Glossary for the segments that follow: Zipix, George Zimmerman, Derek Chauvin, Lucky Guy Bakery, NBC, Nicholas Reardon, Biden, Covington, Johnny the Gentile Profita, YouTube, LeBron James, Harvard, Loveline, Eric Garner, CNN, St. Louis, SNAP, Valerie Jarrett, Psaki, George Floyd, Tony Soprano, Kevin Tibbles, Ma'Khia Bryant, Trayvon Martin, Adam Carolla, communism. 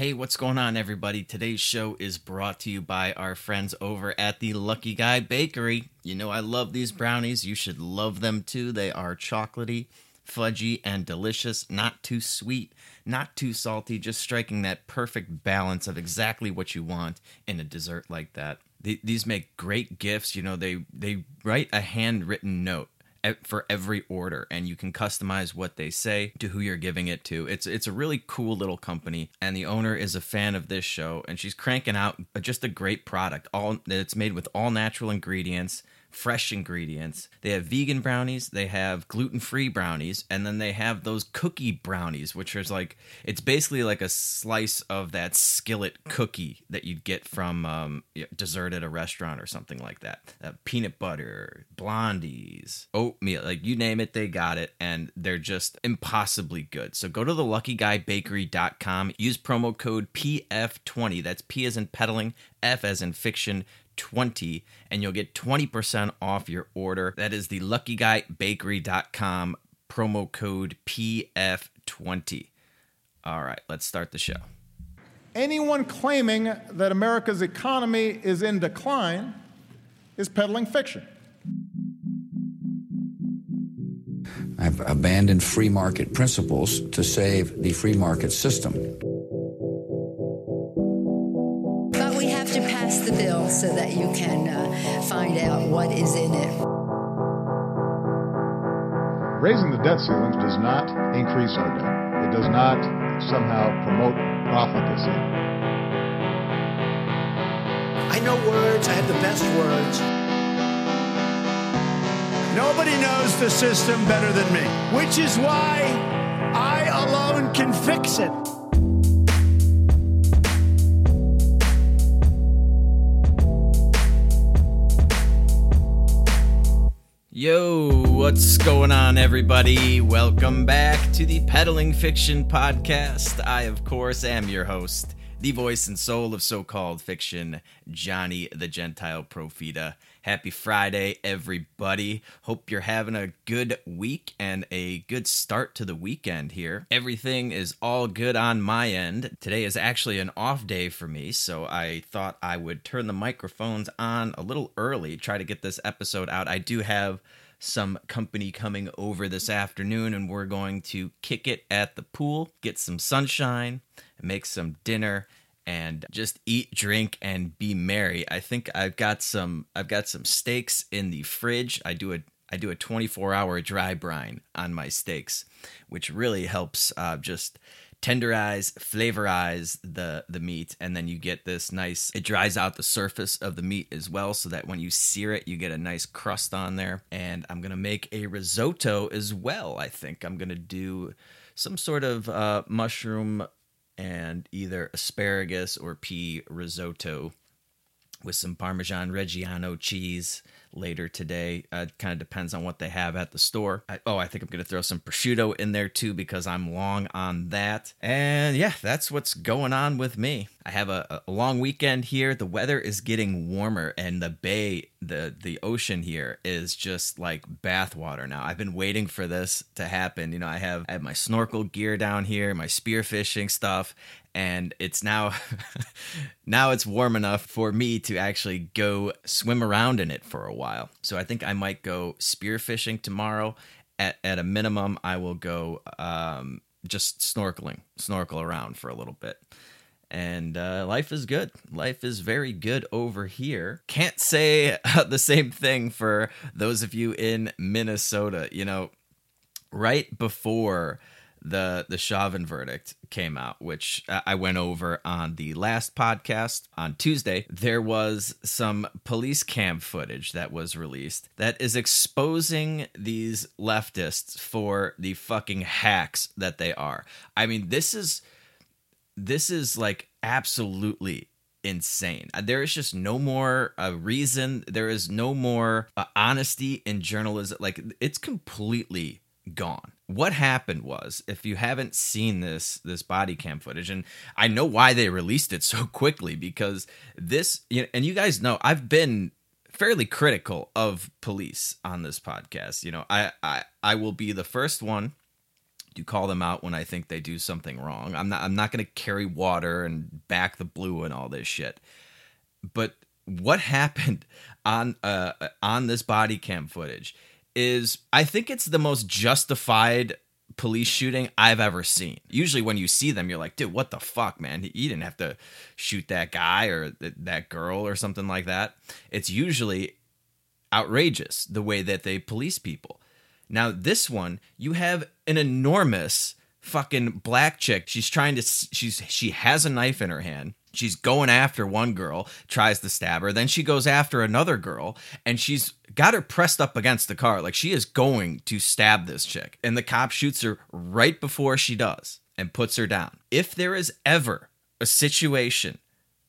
Hey, what's going on, everybody? Today's show is brought to you by our friends over at the Lucky Guy Bakery. You know I love these brownies. You should love them, too. They are chocolatey, fudgy, and delicious. Not too sweet, not too salty, just striking that perfect balance of exactly what you want in a dessert like that. These make great gifts. You know, they write a handwritten note for every order, and you can customize what they say to who you're giving it to. It's a really cool little company, and the owner is a fan of this show, and she's cranking out just a great product. It's made with all natural ingredients, fresh ingredients. They have vegan brownies, they have gluten-free brownies, and then they have those cookie brownies, which is like, it's basically like a slice of that skillet cookie that you'd get from dessert at a restaurant or something like that. Peanut butter, blondies, oatmeal, like you name it, they got it, and they're just impossibly good. So go to the luckyguybakery.com, use promo code PF20, that's P as in peddling, F as in fiction, 20, and you'll get 20% off your order. That is the luckyguybakery.com, promo code PF20. All right, let's start the show. Anyone claiming that America's economy is in decline is peddling fiction. I've abandoned free market principles to save the free market system. The bill so that you can find out what is in it. Raising the debt ceilings does not increase our debt. It does not somehow promote profligacy. I know words. I have the best words. Nobody knows the system better than me, which is why I alone can fix it. Yo, what's going on, everybody? Welcome back to the Peddling Fiction Podcast. I, of course, am your host, the voice and soul of so-called fiction, Johnny the Gentile Profita. Happy Friday, everybody. Hope you're having a good week and a good start to the weekend here. Everything is all good on my end. Today is actually an off day for me, so I thought I would turn the microphones on a little early, try to get this episode out. I do have some company coming over this afternoon, and we're going to kick it at the pool, get some sunshine, make some dinner, and just eat, drink, and be merry. I think I've got some steaks in the fridge. I do a 24-hour dry brine on my steaks, which really helps just tenderize, flavorize the meat, and then you get this nice, it dries out the surface of the meat as well, so that when you sear it, you get a nice crust on there. And I'm going to make a risotto as well. I think I'm going to do some sort of mushroom and either asparagus or pea risotto with some Parmesan Reggiano cheese later today. It kind of depends on what they have at the store. I think I'm going to throw some prosciutto in there too, because I'm long on that. And yeah, that's what's going on with me. I have a long weekend here. The weather is getting warmer, and the bay, the ocean here is just like bathwater now. I've been waiting for this to happen. You know, I have my snorkel gear down here, my spearfishing stuff, and it's now it's warm enough for me to actually go swim around in it for a while. So I think I might go spearfishing tomorrow. At a minimum, I will go just snorkel around for a little bit. And life is good. Life is very good over here. Can't say the same thing for those of you in Minnesota. You know, right before the Chauvin verdict came out, which I went over on the last podcast on Tuesday, there was some police cam footage that was released that is exposing these leftists for the fucking hacks that they are. I mean, this is like absolutely insane. There is just no more reason. There is no more honesty in journalism. Like, it's completely gone. What happened was, if you haven't seen this body cam footage, and I know why they released it so quickly, because this, you know, and you guys know, I've been fairly critical of police on this podcast. You know, I will be the first one you call them out when I think they do something wrong. I'm not going to carry water and back the blue and all this shit. But what happened on this body cam footage is, I think it's the most justified police shooting I've ever seen. Usually when you see them, you're like, dude, what the fuck, man? You didn't have to shoot that guy or that girl or something like that. It's usually outrageous the way that they police people. Now, this one, you have an enormous fucking black chick. She has a knife in her hand. She's going after one girl, tries to stab her. Then she goes after another girl, and she's got her pressed up against the car. Like, she is going to stab this chick. And the cop shoots her right before she does and puts her down. If there is ever a situation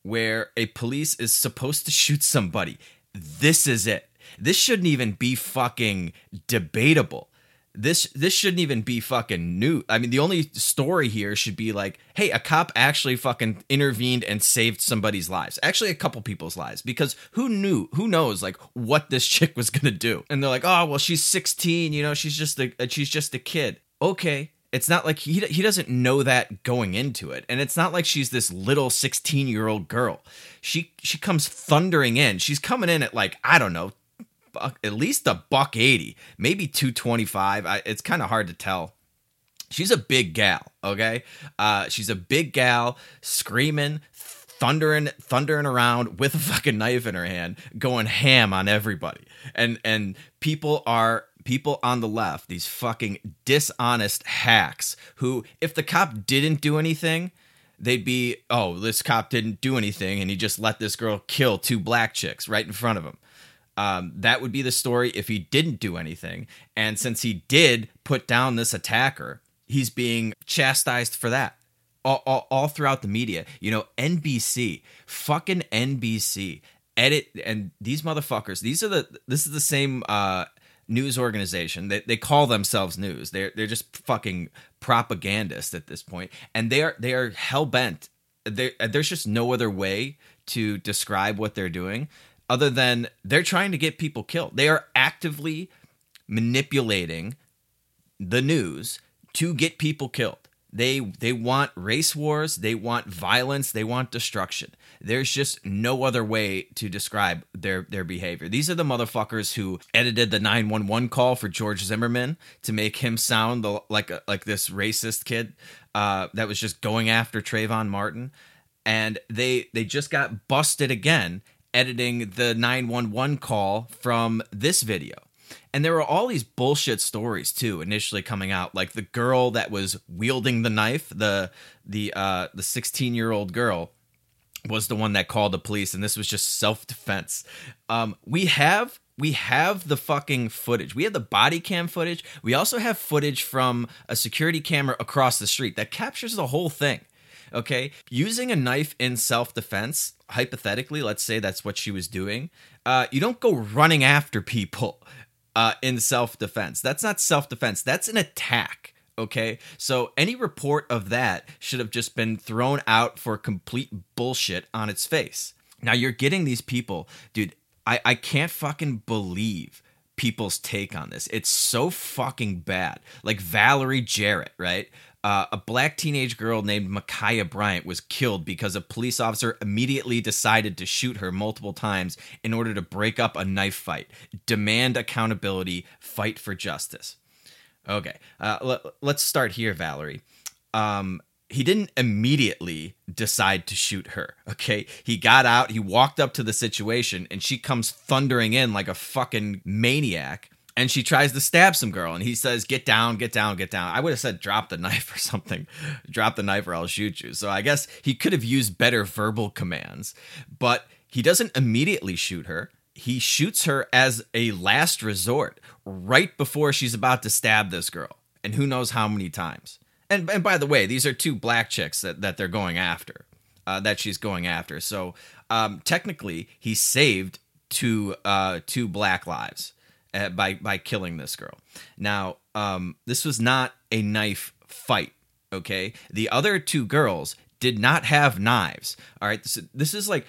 where a police is supposed to shoot somebody, this is it. This shouldn't even be fucking debatable. This shouldn't even be fucking new. I mean, the only story here should be like, hey, a cop actually fucking intervened and saved somebody's lives. Actually, a couple people's lives, because who knows like what this chick was going to do. And they're like, oh, well, she's 16, you know, she's just a kid. Okay. It's not like he doesn't know that going into it. And it's not like she's this little 16-year-old girl. She comes thundering in. She's coming in at, like, I don't know, at least a $180, maybe 225. It's kind of hard to tell. She's a big gal, okay? She's a big gal, screaming, thundering around with a fucking knife in her hand, going ham on everybody. And people on the left, these fucking dishonest hacks, who, if the cop didn't do anything, they'd be, oh, this cop didn't do anything, and he just let this girl kill two black chicks right in front of him. That would be the story if he didn't do anything. And since he did put down this attacker, he's being chastised for that all throughout the media. You know, NBC, fucking NBC, edit. And these motherfuckers, this is the same news organization. They call themselves news. They're just fucking propagandists at this point. And they are hell-bent. There's just no other way to describe what they're doing, other than they're trying to get people killed. They are actively manipulating the news to get people killed. They want race wars. They want violence. They want destruction. There's just no other way to describe their behavior. These are the motherfuckers who edited the 911 call for George Zimmerman to make him sound like this racist kid that was just going after Trayvon Martin. And they just got busted again, editing the 911 call from this video. And there were all these bullshit stories too initially coming out, like the girl that was wielding the knife, the 16-year-old girl, was the one that called the police, and this was just self-defense. We have the fucking footage. We have the body cam footage. We also have footage from a security camera across the street that captures the whole thing. Okay, using a knife in self-defense, hypothetically, let's say that's what she was doing. You don't go running after people in self-defense. That's not self-defense. That's an attack, okay? So any report of that should have just been thrown out for complete bullshit on its face. Now you're getting these people, dude, I can't fucking believe people's take on this. It's so fucking bad. Like Valerie Jarrett, right? A black teenage girl named Ma'Khia Bryant was killed because a police officer immediately decided to shoot her multiple times in order to break up a knife fight. Demand accountability. Fight for justice. Okay, let's start here, Valerie. He didn't immediately decide to shoot her, okay? He got out, he walked up to the situation, and she comes thundering in like a fucking maniac. And she tries to stab some girl, and he says, get down, get down, get down. I would have said, drop the knife or something. Drop the knife or I'll shoot you. So I guess he could have used better verbal commands, but he doesn't immediately shoot her. He shoots her as a last resort right before she's about to stab this girl, and who knows how many times. And by the way, these are two black chicks that they're going after, that she's going after. So technically, he saved two black lives by killing this girl. Now, this was not a knife fight, okay? The other two girls did not have knives, all right? This is like,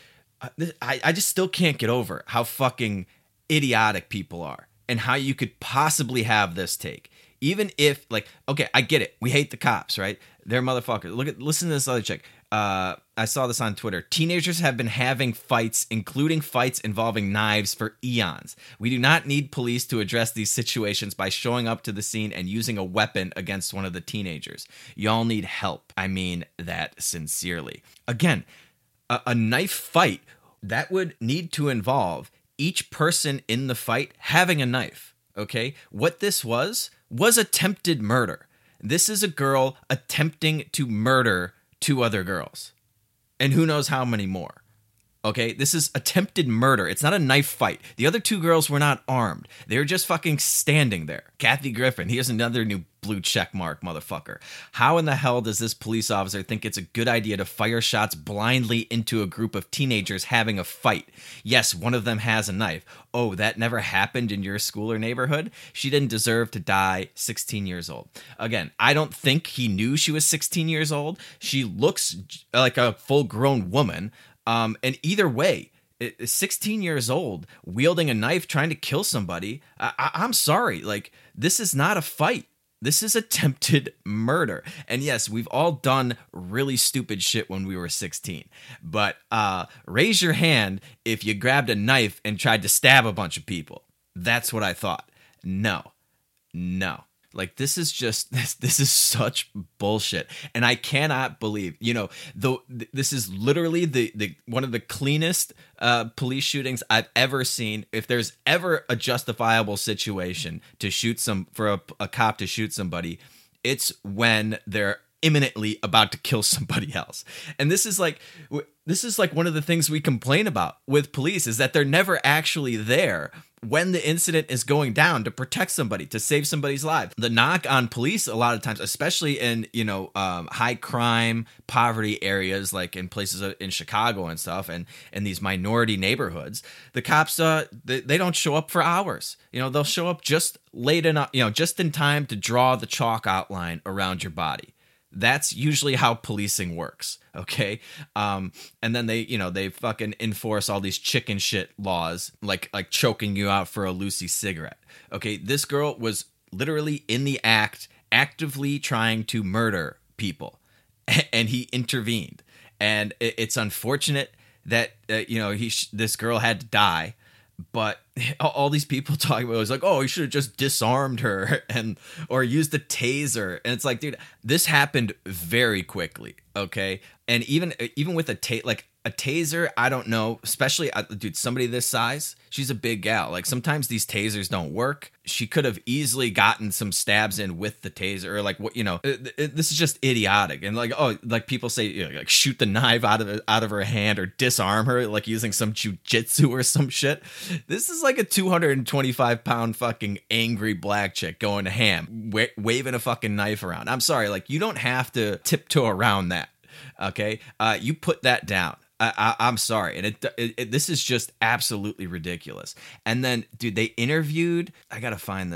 I just still can't get over how fucking idiotic people are and how you could possibly have this take. Even if, like, okay, I get it. We hate the cops, right? They're motherfuckers. Listen to this other chick. I saw this on Twitter. Teenagers have been having fights, including fights involving knives, for eons. We do not need police to address these situations by showing up to the scene and using a weapon against one of the teenagers. Y'all need help. I mean that sincerely. Again, a knife fight that would need to involve each person in the fight having a knife. Okay? What this was attempted murder. This is a girl attempting to murder two other girls, and who knows how many more. Okay, this is attempted murder. It's not a knife fight. The other two girls were not armed. They were just fucking standing there. Kathy Griffin, here's another new blue check mark, motherfucker. How in the hell does this police officer think it's a good idea to fire shots blindly into a group of teenagers having a fight? Yes, one of them has a knife. Oh, that never happened in your school or neighborhood? She didn't deserve to die, 16 years old. Again, I don't think he knew she was 16 years old. She looks like a full-grown woman. And either way, 16 years old, wielding a knife, trying to kill somebody, I'm sorry. Like, this is not a fight. This is attempted murder. And yes, we've all done really stupid shit when we were 16. But raise your hand if you grabbed a knife and tried to stab a bunch of people. That's what I thought. No. Like, this is just, this is such bullshit. And I cannot believe, you know, though, this is literally the one of the cleanest police shootings I've ever seen. If there's ever a justifiable situation to shoot for a cop to shoot somebody, it's when they're imminently about to kill somebody else. And this is like one of the things we complain about with police, is that they're never actually there when the incident is going down to protect somebody, to save somebody's life. The knock on police a lot of times, especially in, you know, high crime, poverty areas, like in places in Chicago and stuff, and these minority neighborhoods, the cops, they don't show up for hours. You know, they'll show up just late enough, you know, just in time to draw the chalk outline around your body. That's usually how policing works, okay? And then they fucking enforce all these chicken shit laws, like choking you out for a Lucy cigarette. Okay, this girl was literally in the act, actively trying to murder people, and he intervened. And it's unfortunate that this girl had to die. But all these people talking about it was like, oh, you should have just disarmed her or used the taser. And it's like, dude, this happened very quickly, okay? And even with a taser, I don't know, especially, dude, somebody this size, she's a big gal. Like, sometimes these tasers don't work. She could have easily gotten some stabs in with the taser, or like, what, you know, this is just idiotic. And like, oh, like people say, you know, like, shoot the knife out of her hand, or disarm her, like using some jujitsu or some shit. This is like a 225-pound fucking angry black chick going to ham, waving a fucking knife around. I'm sorry, like, you don't have to tiptoe around that. Okay, you put that down. I'm sorry, and this is just absolutely ridiculous. And then, dude, they interviewed. I gotta find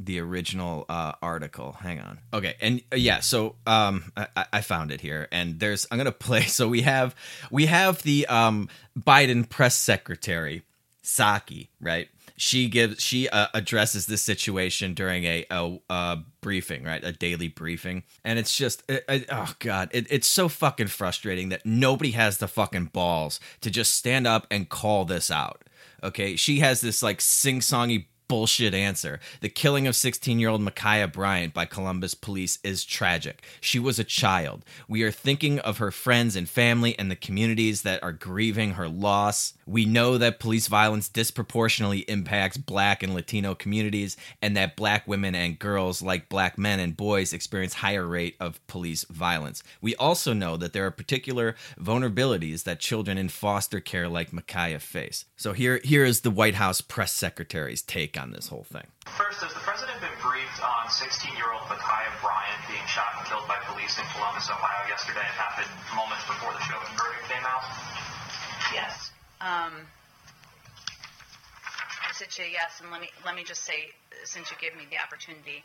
the original article. Hang on. Okay, and yeah, so I found it here, and I'm gonna play. So we have the Biden press secretary, Psaki, right? She addresses this situation during a briefing, right? A daily briefing. And it's just, oh God, it's so fucking frustrating that nobody has the fucking balls to just stand up and call this out. Okay. She has this like sing-songy bullshit answer. The killing of 16-year-old Ma'Khia Bryant by Columbus police is tragic. She was a child. We are thinking of her friends and family and the communities that are grieving her loss. We know that police violence disproportionately impacts Black and Latino communities, and that Black women and girls, like Black men and boys, experience higher rate of police violence. We also know that there are particular vulnerabilities that children in foster care like Ma'Khia face. So here is the White House press secretary's take on this whole thing. First, has the president been briefed on 16-year-old Ma'Khia Bryant being shot and killed by police in Columbus, Ohio yesterday? It happened moments before the Chauvin verdict came out. Yes. Since you yes, and let me just say, since you gave me the opportunity,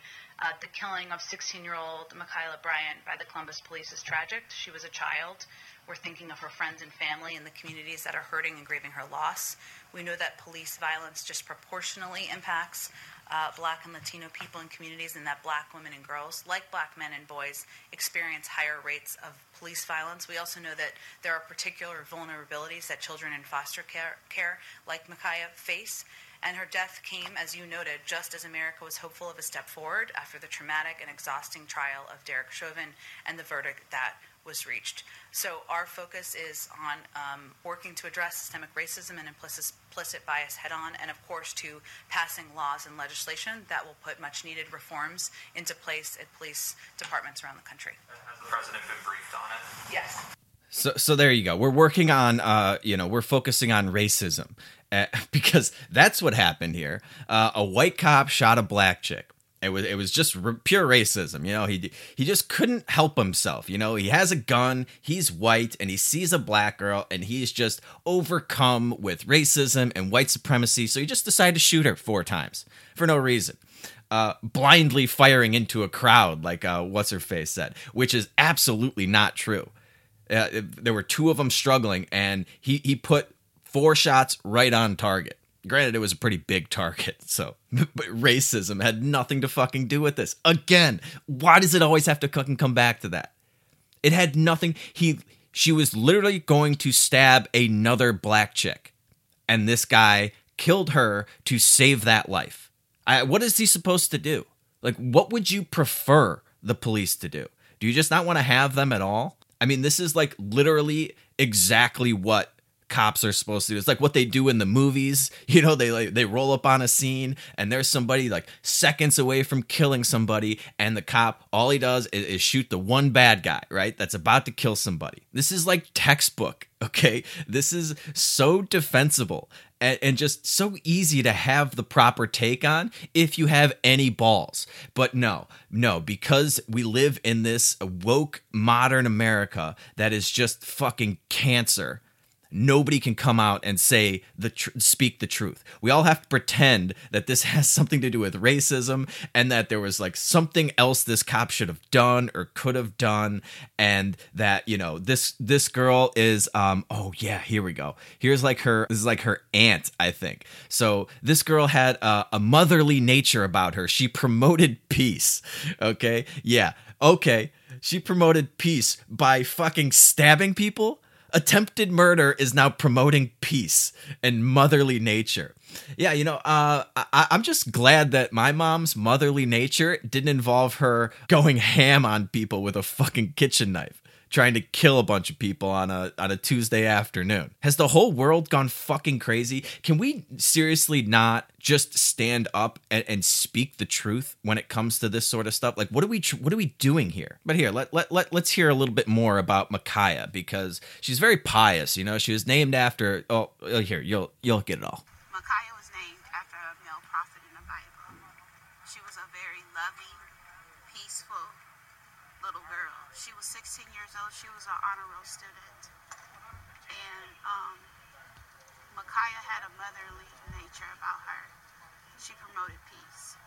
the killing of 16-year-old Ma'Khia Bryant by the Columbus police is tragic. She was a child. We're thinking of her friends and family and the communities that are hurting and grieving her loss. We know that police violence disproportionately impacts Black and Latino people in communities, and that Black women and girls, like Black men and boys, experience higher rates of police violence. We also know that there are particular vulnerabilities that children in foster care like Ma'Khia face. And her death came, as you noted, just as America was hopeful of a step forward after the traumatic and exhausting trial of Derek Chauvin and the verdict that was reached. So our focus is on working to address systemic racism and implicit bias head-on, and of course to passing laws and legislation that will put much-needed reforms into place at police departments around the country. Has the president been briefed on it? Yes. So there you go. We're working on, we're focusing on racism because that's what happened here. A white cop shot a black chick. It was just pure racism. You know, he just couldn't help himself. You know, he has a gun, he's white, and he sees a black girl, and he's just overcome with racism and white supremacy. So he just decided to shoot her 4 times for no reason. Blindly firing into a crowd, like What's-Her-Face said, which is absolutely not true. There were 2 of them struggling, and he put 4 shots right on target. Granted, it was a pretty big target, so but racism had nothing to fucking do with this. Again, why does it always have to fucking come back to that? It had nothing. She was literally going to stab another black chick, and this guy killed her to save that life. What is he supposed to do? Like, what would you prefer the police to do? Do you just not want to have them at all? I mean, this is like literally exactly what cops are supposed to do. It's like what they do in the movies. You know, they roll up on a scene and there's somebody like seconds away from killing somebody, and the cop, all he does is shoot the one bad guy, right? That's about to kill somebody. This is like textbook, okay? This is so defensible and just so easy to have the proper take on if you have any balls. But no, because we live in this woke modern America that is just fucking cancer. Nobody can come out and say speak the truth. We all have to pretend that this has something to do with racism and that there was like something else this cop should have done or could have done, and that, you know, this girl is here we go. Here's like her aunt, I think. So this girl had a motherly nature about her. She promoted peace. Okay? Yeah. Okay. She promoted peace by fucking stabbing people. Attempted murder is now promoting peace and motherly nature. Yeah, you know, I'm just glad that my mom's motherly nature didn't involve her going ham on people with a fucking kitchen knife, trying to kill a bunch of people on a Tuesday afternoon. Has the whole world gone fucking crazy? Can we seriously not just stand up and speak the truth when it comes to this sort of stuff? Like, what are we doing here? But here, let's hear a little bit more about Ma'Khia, because she's very pious. You know, she was named after. Oh, here you'll get it all. Ma'Khia was named after a male prophet in the Bible. She was a very loving, peaceful little girl. She was 16 years old. She was an honor roll student. And Ma'Khia had a motherly nature about her. She promoted peace.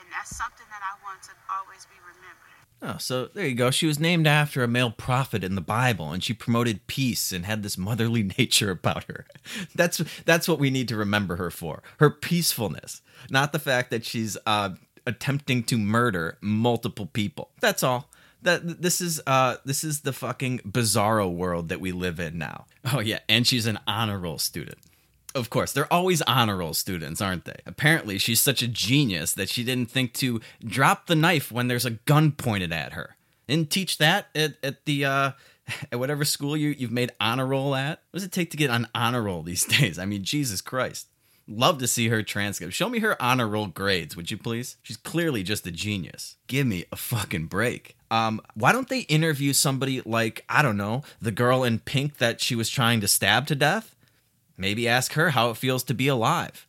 And that's something that I want to always be remembered. Oh, so there you go. She was named after a male prophet in the Bible, and she promoted peace and had this motherly nature about her. That's what we need to remember her for. Her peacefulness. Not the fact that she's attempting to murder multiple people. That's all. That this is the fucking bizarro world that we live in now. Oh yeah, and she's an honor roll student. Of course, they're always honor roll students, aren't they? Apparently, she's such a genius that she didn't think to drop the knife when there's a gun pointed at her. Didn't teach that at whatever school you've made honor roll at. What does it take to get on honor roll these days? I mean, Jesus Christ. Love to see her transcript. Show me her honor roll grades, would you please? She's clearly just a genius. Give me a fucking break. Why don't they interview somebody like, I don't know, the girl in pink that she was trying to stab to death? Maybe ask her how it feels to be alive.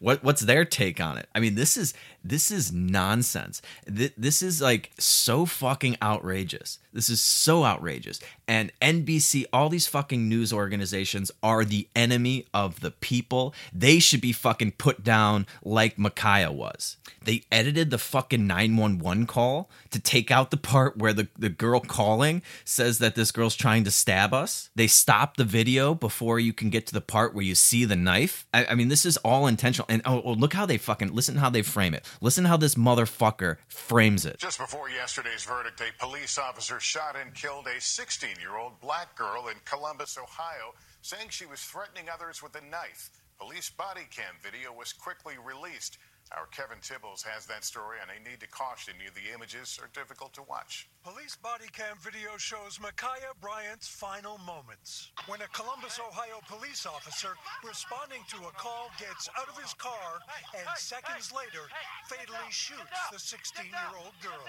What's their take on it? I mean, this is This is nonsense. This is like so fucking outrageous. This is so outrageous. And NBC, all these fucking news organizations are the enemy of the people. They should be fucking put down like Ma'Khia was. They edited the fucking 911 call to take out the part where the girl calling says that this girl's trying to stab us. They stopped the video before you can get to the part where you see the knife. I mean, this is all intentional. And oh, look how they fucking, listen how they frame it. Listen how this motherfucker frames it. Just before yesterday's verdict, a police officer shot and killed a 16-year-old black girl in Columbus, Ohio, saying she was threatening others with a knife. Police body cam video was quickly released. Our Kevin Tibbles has that story, and I need to caution you, the images are difficult to watch. Police body cam video shows Ma'Khia Bryant's final moments, when a Columbus, Ohio police officer responding to a call gets out of his car and seconds later fatally shoots the 16-year-old girl.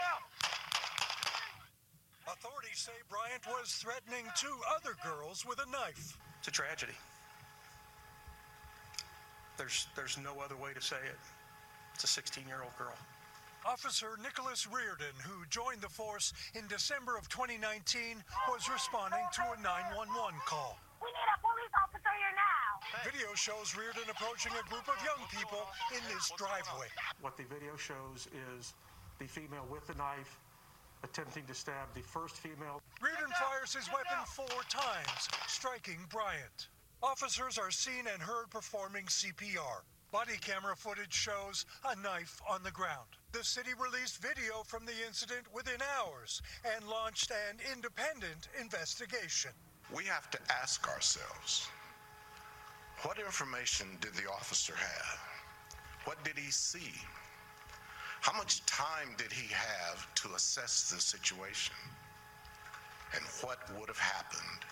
Authorities say Bryant was threatening two other girls with a knife. It's a tragedy. There's no other way to say it. It's a 16-year-old girl. Officer Nicholas Reardon, who joined the force in December of 2019, was responding to a 911 call. We need a police officer here now. Video shows Reardon approaching a group of young people in this driveway. What the video shows is the female with the knife attempting to stab the first female. Reardon fires his weapon 4 times, striking Bryant. Officers are seen and heard performing CPR. Body camera footage shows a knife on the ground. The city released video from the incident within hours and launched an independent investigation. We have to ask ourselves, what information did the officer have? What did he see? How much time did he have to assess the situation? And what would have happened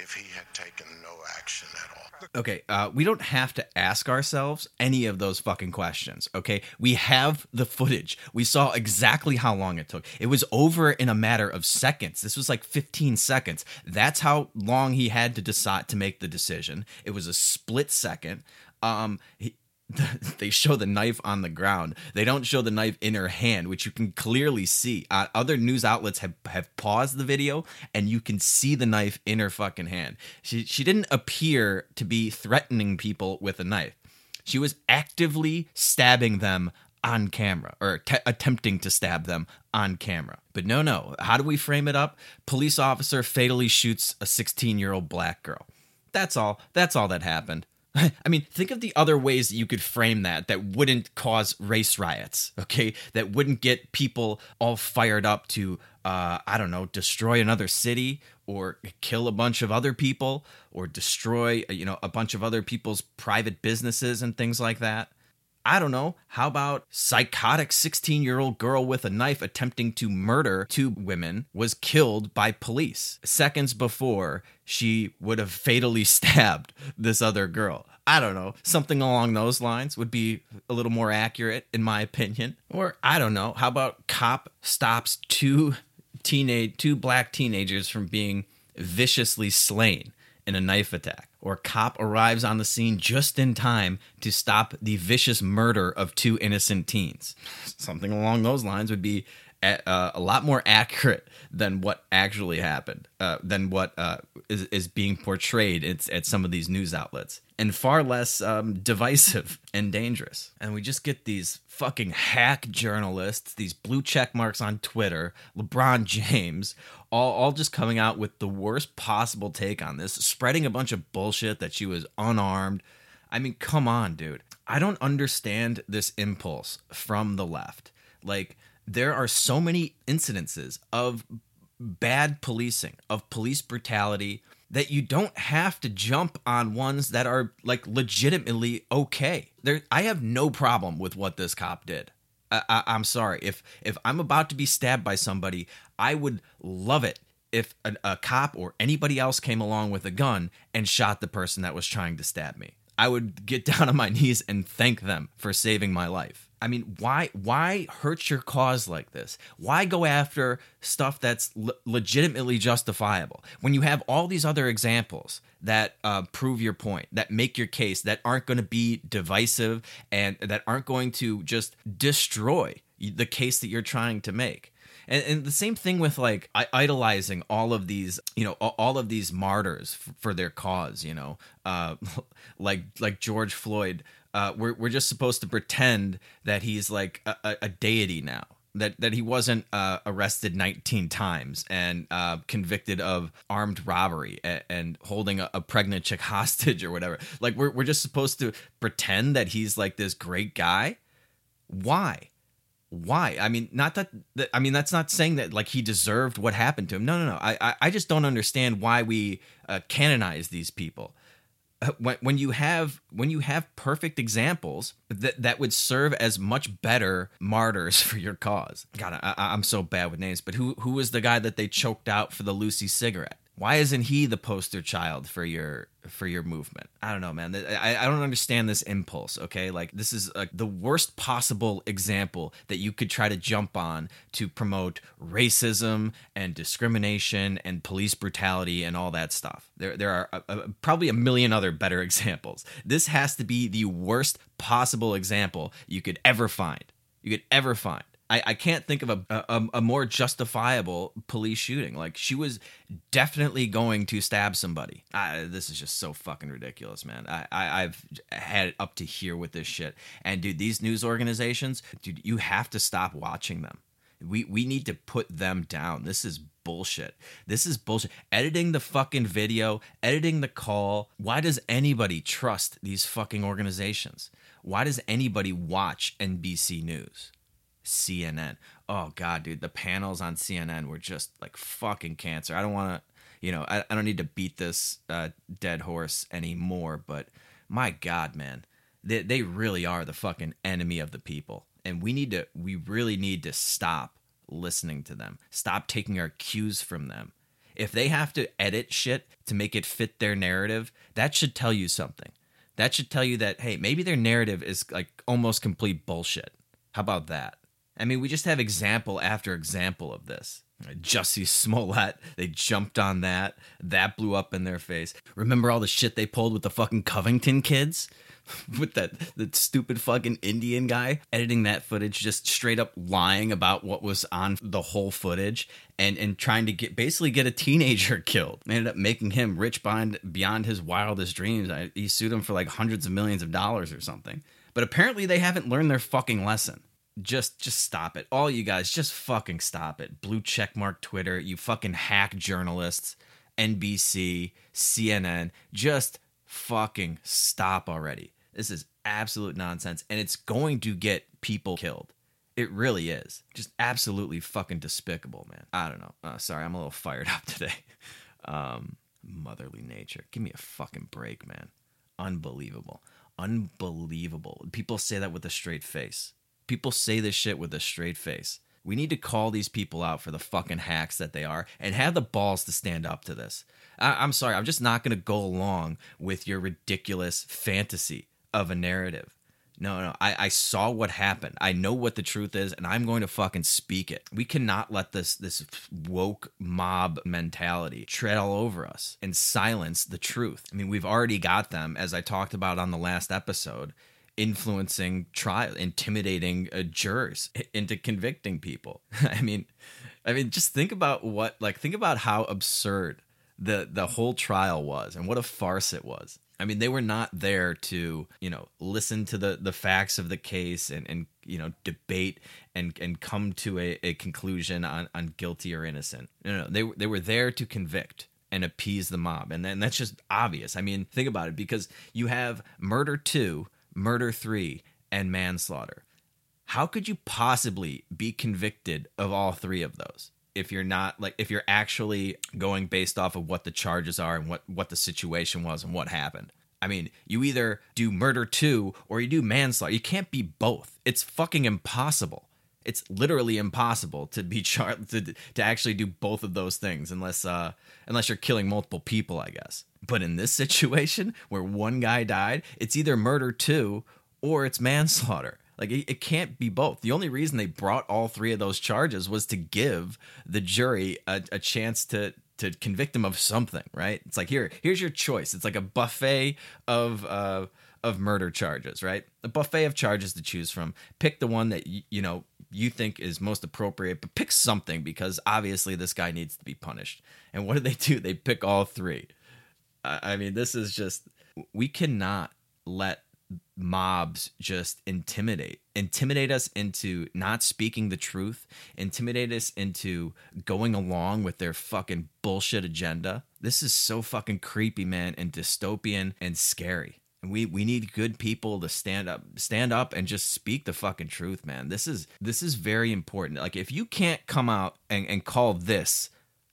if he had taken no action at all? Okay, we don't have to ask ourselves any of those fucking questions, okay? We have the footage. We saw exactly how long it took. It was over in a matter of seconds. This was like 15 seconds. That's how long he had to decide to make the decision. It was a split second. They show the knife on the ground. They don't show the knife in her hand, which you can clearly see. Other news outlets have paused the video, and you can see the knife in her fucking hand. She didn't appear to be threatening people with a knife. She was actively stabbing them on camera, or attempting to stab them on camera. But no. How do we frame it up? Police officer fatally shoots a 16-year-old black girl. That's all. That's all that happened. I mean, think of the other ways that you could frame that wouldn't cause race riots, okay? That wouldn't get people all fired up to, destroy another city or kill a bunch of other people or destroy, a bunch of other people's private businesses and things like that. I don't know. How about psychotic 16-year-old girl with a knife attempting to murder 2 women was killed by police seconds before she would have fatally stabbed this other girl? I don't know. Something along those lines would be a little more accurate, in my opinion. Or I don't know. How about cop stops 2 black teenagers from being viciously slain in a knife attack? Or cop arrives on the scene just in time to stop the vicious murder of 2 innocent teens. Something along those lines would be a lot more accurate than what actually happened, than what is being portrayed at some of these news outlets, and far less divisive and dangerous. And we just get these fucking hack journalists, these blue check marks on Twitter, LeBron James, all just coming out with the worst possible take on this, spreading a bunch of bullshit that she was unarmed. I mean, come on, dude. I don't understand this impulse from the left. Like, there are so many incidences of bad policing, of police brutality, that you don't have to jump on ones that are like legitimately okay. I have no problem with what this cop did. I'm sorry. If I'm about to be stabbed by somebody, I would love it if a cop or anybody else came along with a gun and shot the person that was trying to stab me. I would get down on my knees and thank them for saving my life. I mean, why hurt your cause like this? Why go after stuff that's legitimately justifiable when you have all these other examples that prove your point, that make your case, that aren't going to be divisive and that aren't going to just destroy the case that you're trying to make? And the same thing with like idolizing all of these, you know, all of these martyrs for their cause, you know, like George Floyd. We're just supposed to pretend that he's like a deity now, that he wasn't arrested 19 times and convicted of armed robbery and holding a pregnant chick hostage or whatever. Like we're just supposed to pretend that he's like this great guy. Why? I mean, that's not saying that like he deserved what happened to him. No. I just don't understand why we canonize these people when you have perfect examples that would serve as much better martyrs for your cause. God, I'm so bad with names, but who was the guy that they choked out for the Lucy cigarette? Why isn't he the poster child for your movement? I don't know, man. I don't understand this impulse, okay? Like, this is the worst possible example that you could try to jump on to promote racism and discrimination and police brutality and all that stuff. There are probably a million other better examples. This has to be the worst possible example you could ever find. I can't think of a more justifiable police shooting. Like, she was definitely going to stab somebody. This is just so fucking ridiculous, man. I've had it up to here with this shit. And, dude, these news organizations, dude, you have to stop watching them. We need to put them down. This is bullshit. Editing the fucking video, editing the call. Why does anybody trust these fucking organizations? Why does anybody watch NBC News? CNN. Oh God, dude, the panels on CNN were just like fucking cancer. I don't want to, you know, I don't need to beat this dead horse anymore, but my God, man, they really are the fucking enemy of the people. And we really need to stop listening to them. Stop taking our cues from them. If they have to edit shit to make it fit their narrative, that should tell you something. That should tell you that, hey, maybe their narrative is like almost complete bullshit. How about that? I mean, we just have example after example of this. Jussie Smollett, they jumped on that. That blew up in their face. Remember all the shit they pulled with the fucking Covington kids? With that stupid fucking Indian guy editing that footage, just straight up lying about what was on the whole footage and trying to get a teenager killed. They ended up making him rich beyond his wildest dreams. He sued him for like hundreds of millions of dollars or something. But apparently they haven't learned their fucking lesson. Just stop it. All you guys, just fucking stop it. Blue checkmark Twitter, you fucking hack journalists, NBC, CNN, just fucking stop already. This is absolute nonsense, and it's going to get people killed. It really is. Just absolutely fucking despicable, man. I don't know. Sorry, I'm a little fired up today. Motherly nature. Give me a fucking break, man. Unbelievable. People say that with a straight face. People say this shit with a straight face. We need to call these people out for the fucking hacks that they are and have the balls to stand up to this. I'm sorry. I'm just not going to go along with your ridiculous fantasy of a narrative. No. I saw what happened. I know what the truth is, and I'm going to fucking speak it. We cannot let this woke mob mentality tread all over us and silence the truth. I mean, we've already got them, as I talked about on the last episode, influencing trial, intimidating jurors into convicting people. I mean, just think about how absurd the whole trial was and what a farce it was. I mean, they were not there to, you know, listen to the facts of the case and you know, debate and come to a conclusion on guilty or innocent. No, they were there to convict and appease the mob. And then that's just obvious. I mean, think about it, because you have murder 2, murder 3, and manslaughter. How could you possibly be convicted of all three of those if you're not, like, if you're actually going based off of what the charges are and what the situation was and what happened? I mean, you either do murder 2 or you do manslaughter. You can't be both. It's fucking impossible. It's literally impossible to be to actually do both of those things unless you're killing multiple people, I guess. But in this situation where one guy died, it's either murder 2 or it's manslaughter. Like, it can't be both. The only reason they brought all three of those charges was to give the jury a chance to convict him of something, right? It's like, here's your choice. It's like a buffet of murder charges, right? A buffet of charges to choose from. Pick the one that you think is most appropriate, but pick something, because obviously this guy needs to be punished. And what do? They pick all three. I mean, this is just, we cannot let mobs just intimidate us into not speaking the truth, intimidate us into going along with their fucking bullshit agenda. This is so fucking creepy, man, and dystopian and scary. And we need good people to stand up and just speak the fucking truth, man. This is very important. Like, if you can't come out and call this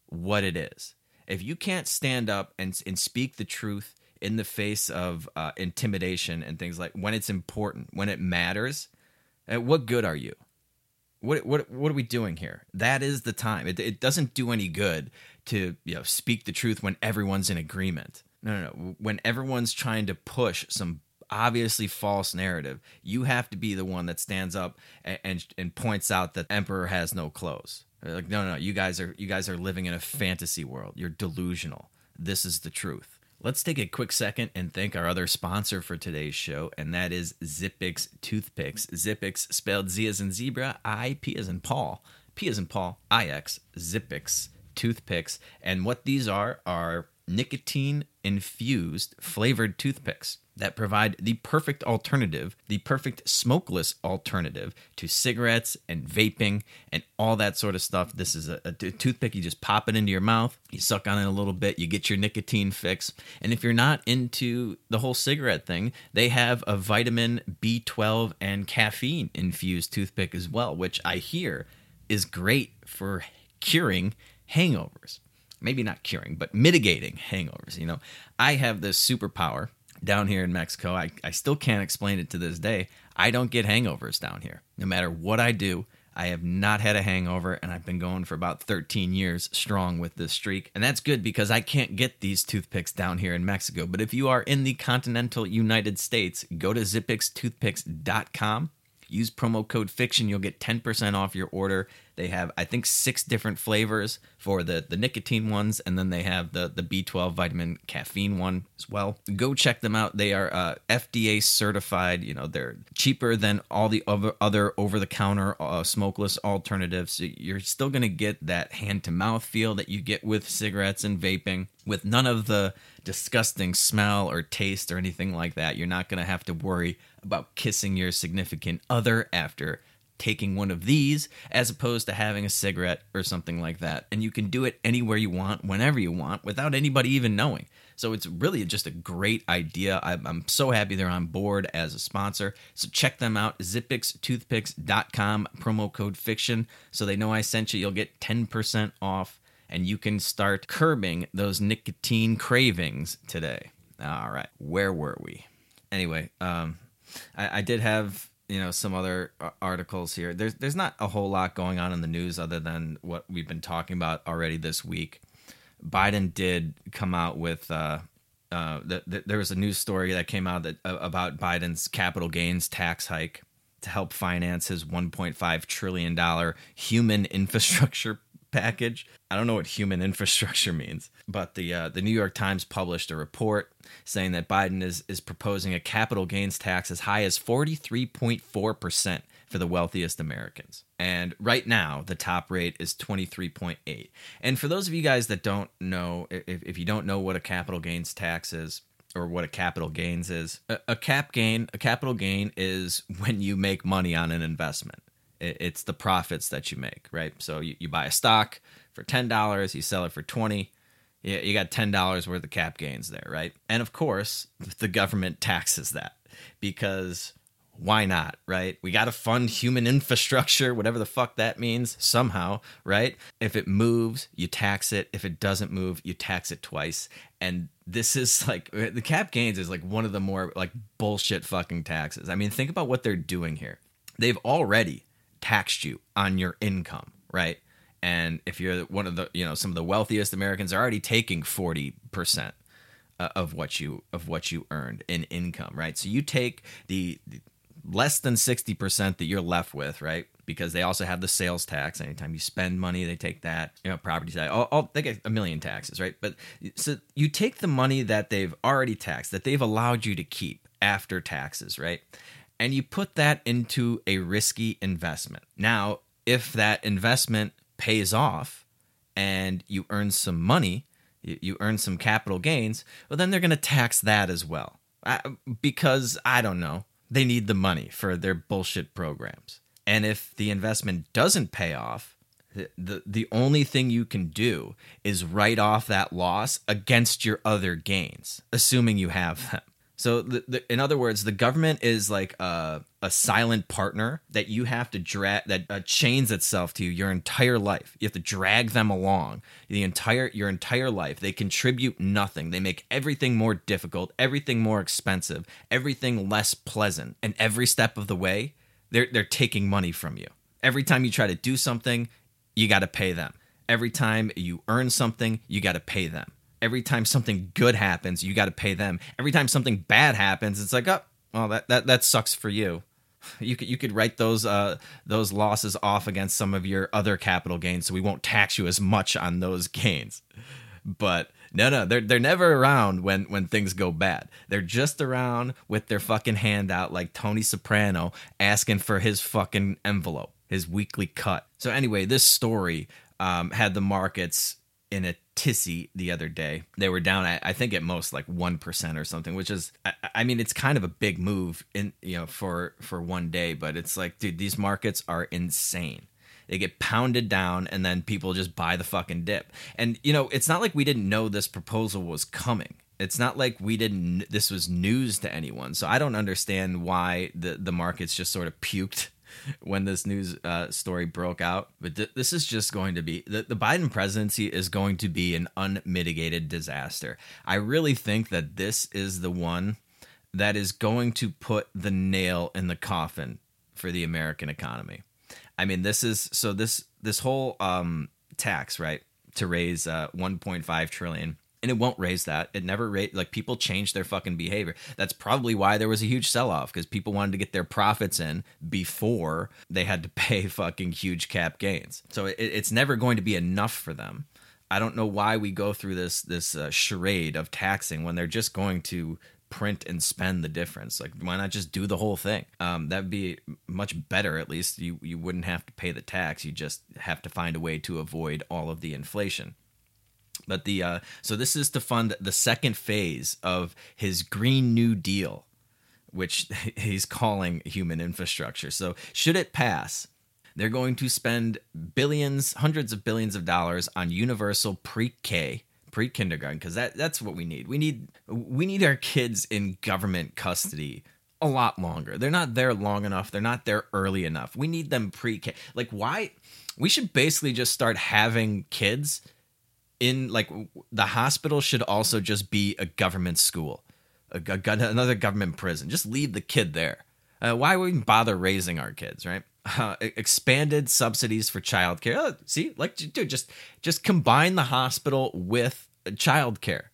what it is, if you can't stand up and speak the truth in the face of intimidation and things, like when it's important, when it matters, what good are you? What are we doing here? That is the time. It doesn't do any good to speak the truth when everyone's in agreement. No. When everyone's trying to push some obviously false narrative, you have to be the one that stands up and points out that Emperor has no clothes. Like, no, you guys are living in a fantasy world. You're delusional. This is the truth. Let's take a quick second and thank our other sponsor for today's show, and that is Zipix Toothpicks. Zipix, spelled Z as in zebra, I, P as in Paul, IX, Zipix Toothpicks. And what these are nicotine-infused flavored toothpicks that provide the perfect smokeless alternative to cigarettes and vaping and all that sort of stuff. This is a toothpick. You just pop it into your mouth, you suck on it a little bit, you get your nicotine fix. And if you're not into the whole cigarette thing, they have a vitamin B12 and caffeine infused toothpick as well, which I hear is great for curing hangovers. Maybe not curing, but mitigating hangovers. I have this superpower down here in Mexico. I still can't explain it to this day. I don't get hangovers down here. No matter what I do, I have not had a hangover, and I've been going for about 13 years strong with this streak. And that's good, because I can't get these toothpicks down here in Mexico. But if you are in the continental United States, go to ZipixToothpicks.com. Use promo code FICTION. You'll get 10% off your order. They have, I think, 6 different flavors for the nicotine ones, and then they have the B12 vitamin caffeine one as well. Go check them out. They are FDA certified. They're cheaper than all the other over-the-counter smokeless alternatives. So you're still going to get that hand-to-mouth feel that you get with cigarettes and vaping, with none of the disgusting smell or taste or anything like that. You're not going to have to worry about kissing your significant other after taking one of these, as opposed to having a cigarette or something like that. And you can do it anywhere you want, whenever you want, without anybody even knowing. So it's really just a great idea. I'm so happy they're on board as a sponsor. So check them out, ZipixToothpicks.com, promo code FICTION. So they know I sent you. You'll get 10% off, and you can start curbing those nicotine cravings today. All right, where were we? Anyway, I did have some other articles here. There's not a whole lot going on in the news other than what we've been talking about already this week. Biden did come out with there was a news story that came out about Biden's capital gains tax hike to help finance his $1.5 trillion human infrastructure package. I don't know what human infrastructure means, but the New York Times published a report saying that Biden is proposing a capital gains tax as high as 43.4% for the wealthiest Americans. And right now, the top rate is 23.8%. And for those of you guys that don't know, if you don't know what a capital gains tax is, or what a capital gains is, a capital gain is when you make money on an investment. It's the profits that you make, right? So you buy a stock for $10, you sell it for $20. You got $10 worth of cap gains there, right? And of course, the government taxes that, because why not, right? We got to fund human infrastructure, whatever the fuck that means, somehow, right? If it moves, you tax it. If it doesn't move, you tax it twice. And this is like, the cap gains is like one of the more like bullshit fucking taxes. I mean, think about what they're doing here. They've already taxed you on your income, right? And if you're one of the, some of the wealthiest Americans are already taking 40% of what you earned in income, right? So you take the less than 60% that you're left with, right? Because they also have the sales tax. Anytime you spend money, they take that, you know, property tax. They get a million taxes, right? But so you take the money that they've already taxed, that they've allowed you to keep after taxes, right? And you put that into a risky investment. Now, if that investment pays off and you earn some money, you earn some capital gains, well, then they're going to tax that as well. Because, I don't know, they need the money for their bullshit programs. And if the investment doesn't pay off, the only thing you can do is write off that loss against your other gains, assuming you have them. So in other words, the government is like a silent partner that you have to drag, that chains itself to you your entire life. You have to drag them along your entire life. They contribute nothing. They make everything more difficult, everything more expensive, everything less pleasant. And every step of the way, they're taking money from you. Every time you try to do something, you got to pay them. Every time you earn something, you got to pay them. Every time something good happens, you got to pay them. Every time something bad happens, it's like, oh, well, that sucks for you. You could write those losses off against some of your other capital gains, so we won't tax you as much on those gains. But no, they're never around when things go bad. They're just around with their fucking hand out, like Tony Soprano asking for his fucking envelope, his weekly cut. So anyway, this story had the markets in a tizzy the other day. They were down, I think, at most like 1% or something, which is, I mean, it's kind of a big move in, you know, for one day, but it's like, dude, these markets are insane. They get pounded down and then people just buy the fucking dip. And, you know, it's not like we didn't know this proposal was coming. It's not like this was news to anyone. So I don't understand why the markets just sort of puked when this news story broke out. But this is just going to be, the Biden presidency is going to be an unmitigated disaster. I really think that this is the one that is going to put the nail in the coffin for the American economy. I mean, this whole tax, right, to raise $1.5 trillion. And it won't raise that. It never raised, like, people change their fucking behavior. That's probably why there was a huge sell-off, because people wanted to get their profits in before they had to pay fucking huge cap gains. So it's never going to be enough for them. I don't know why we go through this charade of taxing when they're just going to print and spend the difference. Like, why not just do the whole thing? That'd be much better. At least you wouldn't have to pay the tax. You just have to find a way to avoid all of the inflation. But so this is to fund the second phase of his Green New Deal, which he's calling human infrastructure. So should it pass, they're going to spend billions, hundreds of billions of dollars on universal pre-kindergarten, because that's what we need. We need our kids in government custody a lot longer. They're not there long enough. They're not there early enough. We need them pre-K. Like, why? We should basically just start having kids in, like, the hospital should also just be a government school, another government prison. Just leave the kid there. Why would we bother raising our kids, right? Expanded subsidies for childcare. Oh, see, like, dude, just combine the hospital with childcare.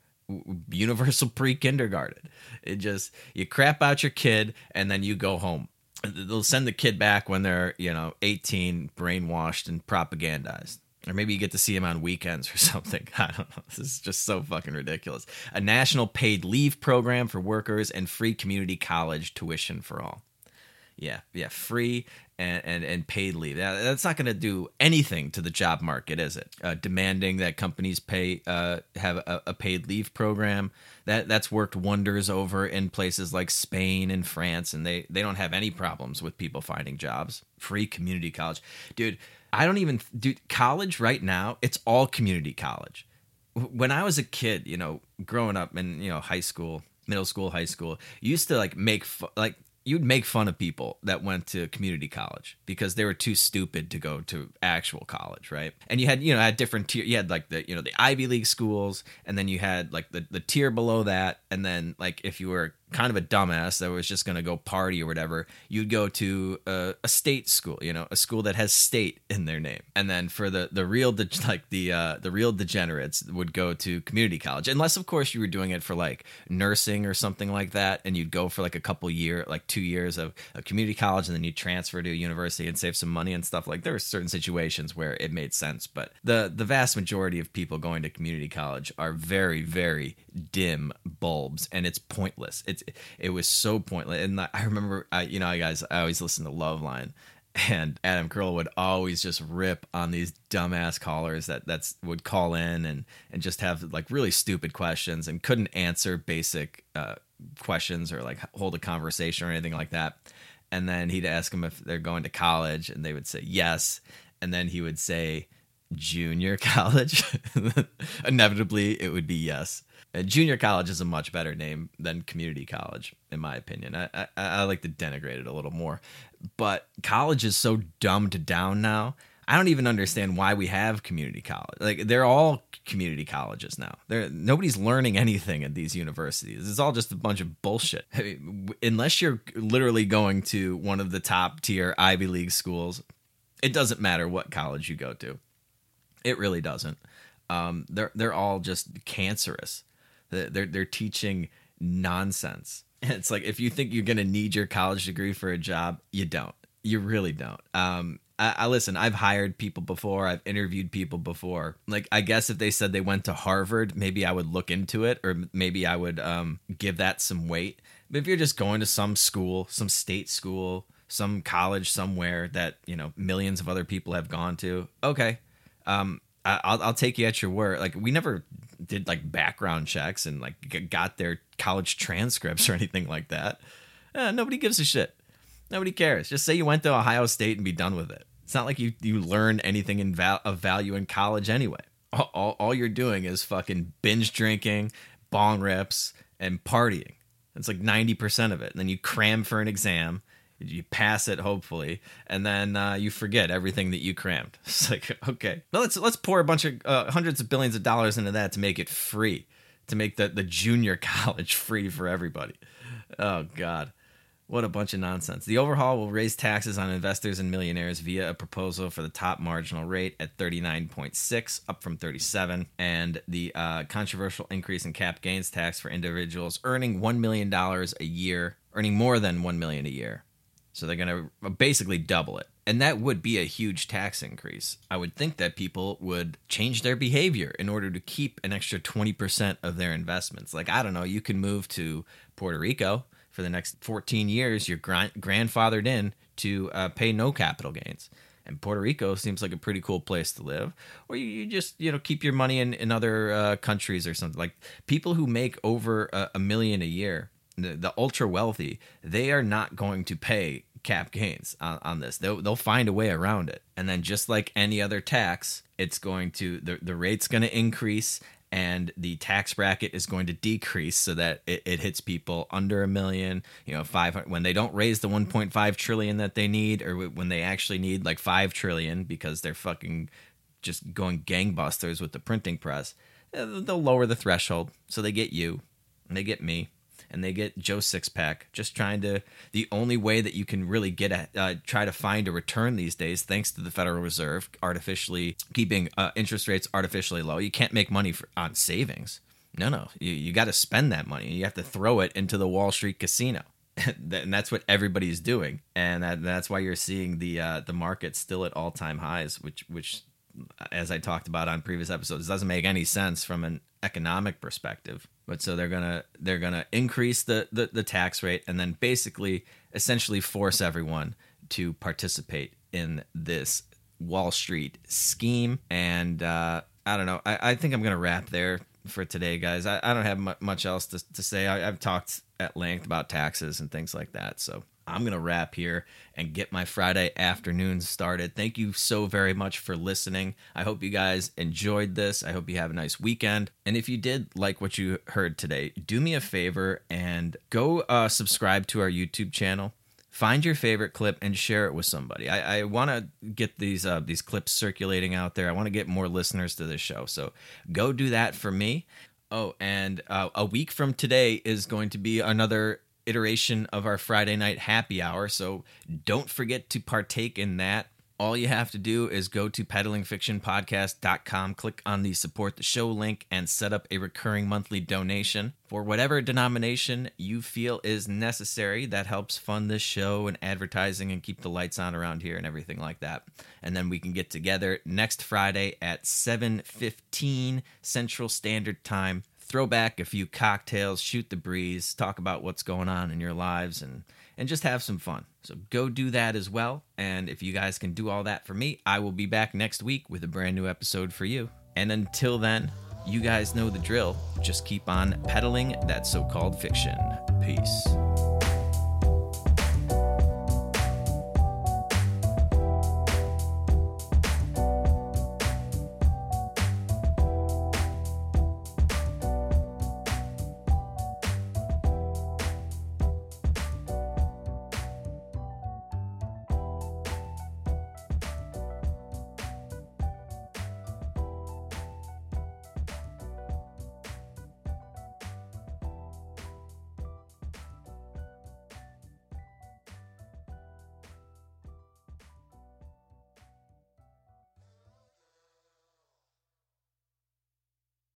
Universal pre-kindergarten. It just, you crap out your kid and then you go home. They'll send the kid back when they're, you know, 18, brainwashed and propagandized. Or maybe you get to see him on weekends or something. I don't know. This is just so fucking ridiculous. A national paid leave program for workers and free community college tuition for all. Yeah, free and paid leave. That's not going to do anything to the job market, is it? Demanding that companies have a paid leave program. That's worked wonders over in places like Spain and France, and they don't have any problems with people finding jobs. Free community college. Dude, I don't even do college right now. It's all community college. When I was a kid, you know, growing up in, you know, high school, middle school, high school, you used to you'd make fun of people that went to community college because they were too stupid to go to actual college, right? And you had, you know, at different tier, you had like the, you know, the Ivy League schools, and then you had like the tier below that, and then like if you were kind of a dumbass that was just going to go party or whatever, you'd go to a state school, you know, a school that has state in their name. And then for the real degenerates would go to community college, unless of course you were doing it for like nursing or something like that. And you'd go for like a couple year, like 2 years of a community college, and then you transfer to a university and save some money and stuff. Like, there are certain situations where it made sense, but the vast majority of people going to community college are very, very dim bulbs, and it's pointless. It was so pointless. And I remember, I always listen to Loveline, and Adam Carolla would always just rip on these dumbass callers that would call in and just have like really stupid questions and couldn't answer basic questions or like hold a conversation or anything like that. And then he'd ask them if they're going to college, and they would say yes. And then he would say junior college. Inevitably, it would be yes. Junior college is a much better name than community college, in my opinion. I like to denigrate it a little more. But college is so dumbed down now. I don't even understand why we have community college. Like, they're all community colleges now. Nobody's learning anything at these universities. It's all just a bunch of bullshit. I mean, unless you're literally going to one of the top tier Ivy League schools, it doesn't matter what college you go to. It really doesn't. They're all just cancerous. They're teaching nonsense. It's like, if you think you're going to need your college degree for a job, you don't. You really don't. I listen, I've hired people before. I've interviewed people before. Like, I guess if they said they went to Harvard, maybe I would look into it, or maybe I would give that some weight. But if you're just going to some school, some state school, some college somewhere that, you know, millions of other people have gone to, okay, I'll take you at your word. Like, we never did like background checks and like got their college transcripts or anything like that. Nobody gives a shit. Nobody cares. Just say you went to Ohio State and be done with it. It's not like you learn anything of value in college anyway. All you're doing is fucking binge drinking, bong rips, and partying. That's like 90% of it. And then you cram for an exam. You pass it, hopefully, and then you forget everything that you crammed. It's like, okay, well, let's pour a bunch of hundreds of billions of dollars into that to make it free, to make the junior college free for everybody. Oh, God. What a bunch of nonsense. The overhaul will raise taxes on investors and millionaires via a proposal for the top marginal rate at 39.6, up from 37, and the controversial increase in cap gains tax for individuals earning $1 million a year, earning more than $1 million a year. So they're going to basically double it. And that would be a huge tax increase. I would think that people would change their behavior in order to keep an extra 20% of their investments. Like, I don't know, you can move to Puerto Rico for the next 14 years. You're grandfathered in to pay no capital gains. And Puerto Rico seems like a pretty cool place to live. Or you just, you know, keep your money in other countries or something. Like, people who make over a million a year, the ultra wealthy, they are not going to pay cap gains on this. They'll find a way around it. And then just like any other tax, it's going to, the rate's going to increase, and the tax bracket is going to decrease so that it hits people under a million, you know, 500, when they don't raise the 1.5 trillion that they need, or when they actually need like 5 trillion because they're fucking just going gangbusters with the printing press, they'll lower the threshold. So they get you and they get me. And they get Joe Sixpack, just trying to, the only way that you can really get try to find a return these days, thanks to the Federal Reserve artificially keeping interest rates artificially low. You can't make money on savings. No. You got to spend that money. You have to throw it into the Wall Street casino. And that's what everybody's doing. And that's why you're seeing the market still at all-time highs, which, as I talked about on previous episodes, doesn't make any sense from an economic perspective. But so they're gonna increase the tax rate, and then basically essentially force everyone to participate in this Wall Street scheme. And I don't know. I think I'm gonna wrap there for today, guys. I don't have much else to say. I've talked at length about taxes and things like that, so I'm going to wrap here and get my Friday afternoon started. Thank you so very much for listening. I hope you guys enjoyed this. I hope you have a nice weekend. And if you did like what you heard today, do me a favor and go subscribe to our YouTube channel. Find your favorite clip and share it with somebody. I want to get these clips circulating out there. I want to get more listeners to this show. So go do that for me. Oh, and a week from today is going to be another iteration of our Friday night happy hour, so don't forget to partake in that. All you have to do is go to peddlingfictionpodcast.com, click on the Support the Show link, and set up a recurring monthly donation for whatever denomination you feel is necessary. That helps fund this show and advertising and keep the lights on around here and everything like that. And then we can get together next Friday at 7:15 Central Standard Time, throw back a few cocktails, shoot the breeze, talk about what's going on in your lives, and just have some fun. So go do that as well. And if you guys can do all that for me, I will be back next week with a brand new episode for you. And until then, you guys know the drill. Just keep on peddling that so-called fiction. Peace.